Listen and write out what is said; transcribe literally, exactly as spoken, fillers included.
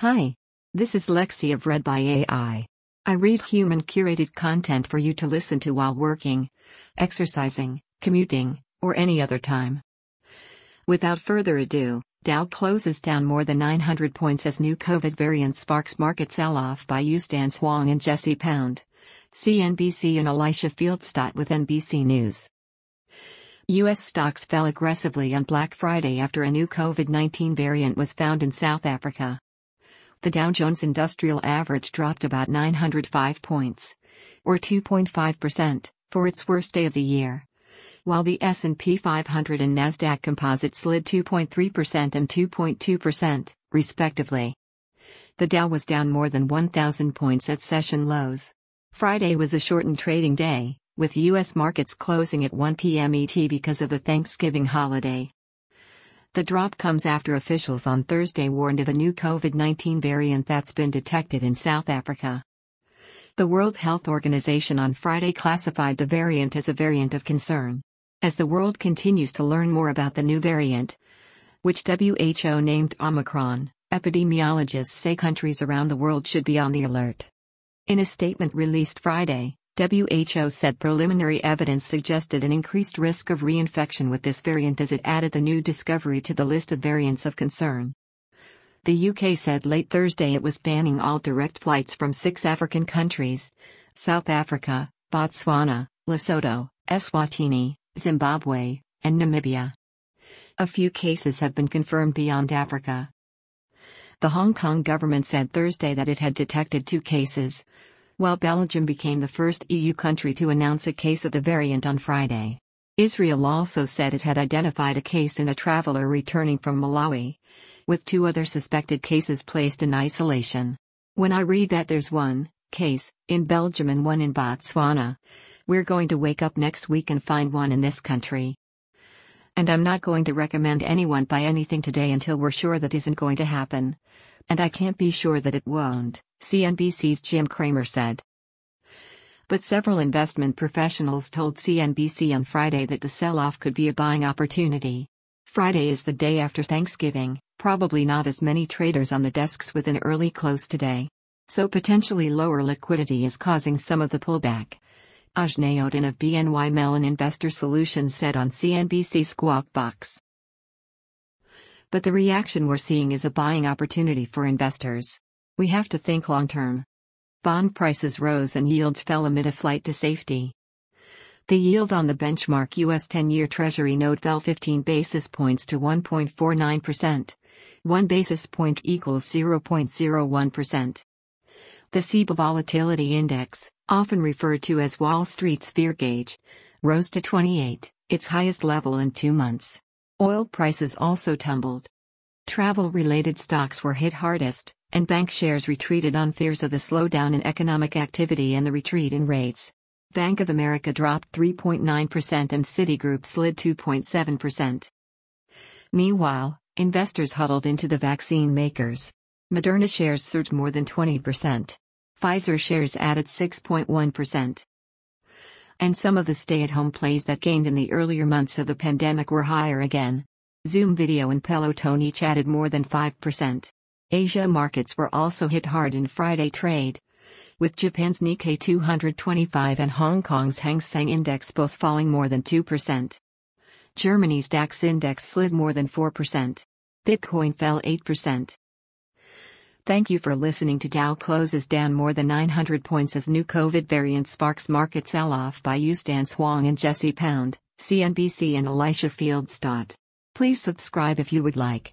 Hi. This is Lexi of Read by A I. I read human-curated content for you to listen to while working, exercising, commuting, or any other time. Without further ado, Dow closes down more than nine hundred points as new COVID variant sparks market sell-off by Eustance Huang and Jesse Pound. C N B C and Elisha Fieldstadt with N B C News. U S stocks fell aggressively on Black Friday after a new COVID nineteen variant was found in South Africa. The Dow Jones Industrial Average dropped about nine hundred five points, or two point five percent, for its worst day of the year, while the S and P five hundred and Nasdaq Composite slid two point three percent and two point two percent, respectively. The Dow was down more than one thousand points at session lows. Friday was a shortened trading day, with U S markets closing at one p m E T because of the Thanksgiving holiday. The drop comes after officials on Thursday warned of a new COVID nineteen variant that's been detected in South Africa. The World Health Organization on Friday classified the variant as a variant of concern. As the world continues to learn more about the new variant, which W H O named Omicron, epidemiologists say countries around the world should be on the alert. In a statement released Friday, W H O said preliminary evidence suggested an increased risk of reinfection with this variant as it added the new discovery to the list of variants of concern. The U K said late Thursday it was banning all direct flights from six African countries: South Africa, Botswana, Lesotho, Eswatini, Zimbabwe, and Namibia. A few cases have been confirmed beyond Africa. The Hong Kong government said Thursday that it had detected two cases, while Belgium became the first E U country to announce a case of the variant on Friday. Israel also said it had identified a case in a traveler returning from Malawi, with two other suspected cases placed in isolation. When I read that there's one case in Belgium and one in Botswana, we're going to wake up next week and find one in this country. And I'm not going to recommend anyone buy anything today until we're sure that isn't going to happen. And I can't be sure that it won't, C N B C's Jim Cramer said. But several investment professionals told C N B C on Friday that the sell-off could be a buying opportunity. Friday is the day after Thanksgiving, probably not as many traders on the desks with an early close today. So potentially lower liquidity is causing some of the pullback. Ajne Odin of B N Y Mellon Investor Solutions said on C N B C Squawk Box. But the reaction we're seeing is a buying opportunity for investors. We have to think long-term. Bond prices rose and yields fell amid a flight to safety. The yield on the benchmark U S ten-year Treasury note fell fifteen basis points to one point four nine percent. One basis point equals zero point zero one percent. The C B O E Volatility Index, often referred to as Wall Street's fear gauge, rose to twenty-eight, its highest level in two months. Oil prices also tumbled. Travel-related stocks were hit hardest, and bank shares retreated on fears of the slowdown in economic activity and the retreat in rates. Bank of America dropped three point nine percent and Citigroup slid two point seven percent. Meanwhile, investors huddled into the vaccine makers. Moderna shares surged more than twenty percent. Pfizer shares added six point one percent. And some of the stay-at-home plays that gained in the earlier months of the pandemic were higher again. Zoom Video and Peloton each added more than five percent. Asia markets were also hit hard in Friday trade, with Japan's Nikkei two twenty-five and Hong Kong's Hang Seng Index both falling more than two percent. Germany's DAX index slid more than four percent. Bitcoin fell eight percent. Thank you for listening to Dow closes down more than nine hundred points as new COVID variant sparks market sell-off by Eustance Huang and Jesse Pound, C N B C and Elisha Fieldstadt. Please subscribe if you would like.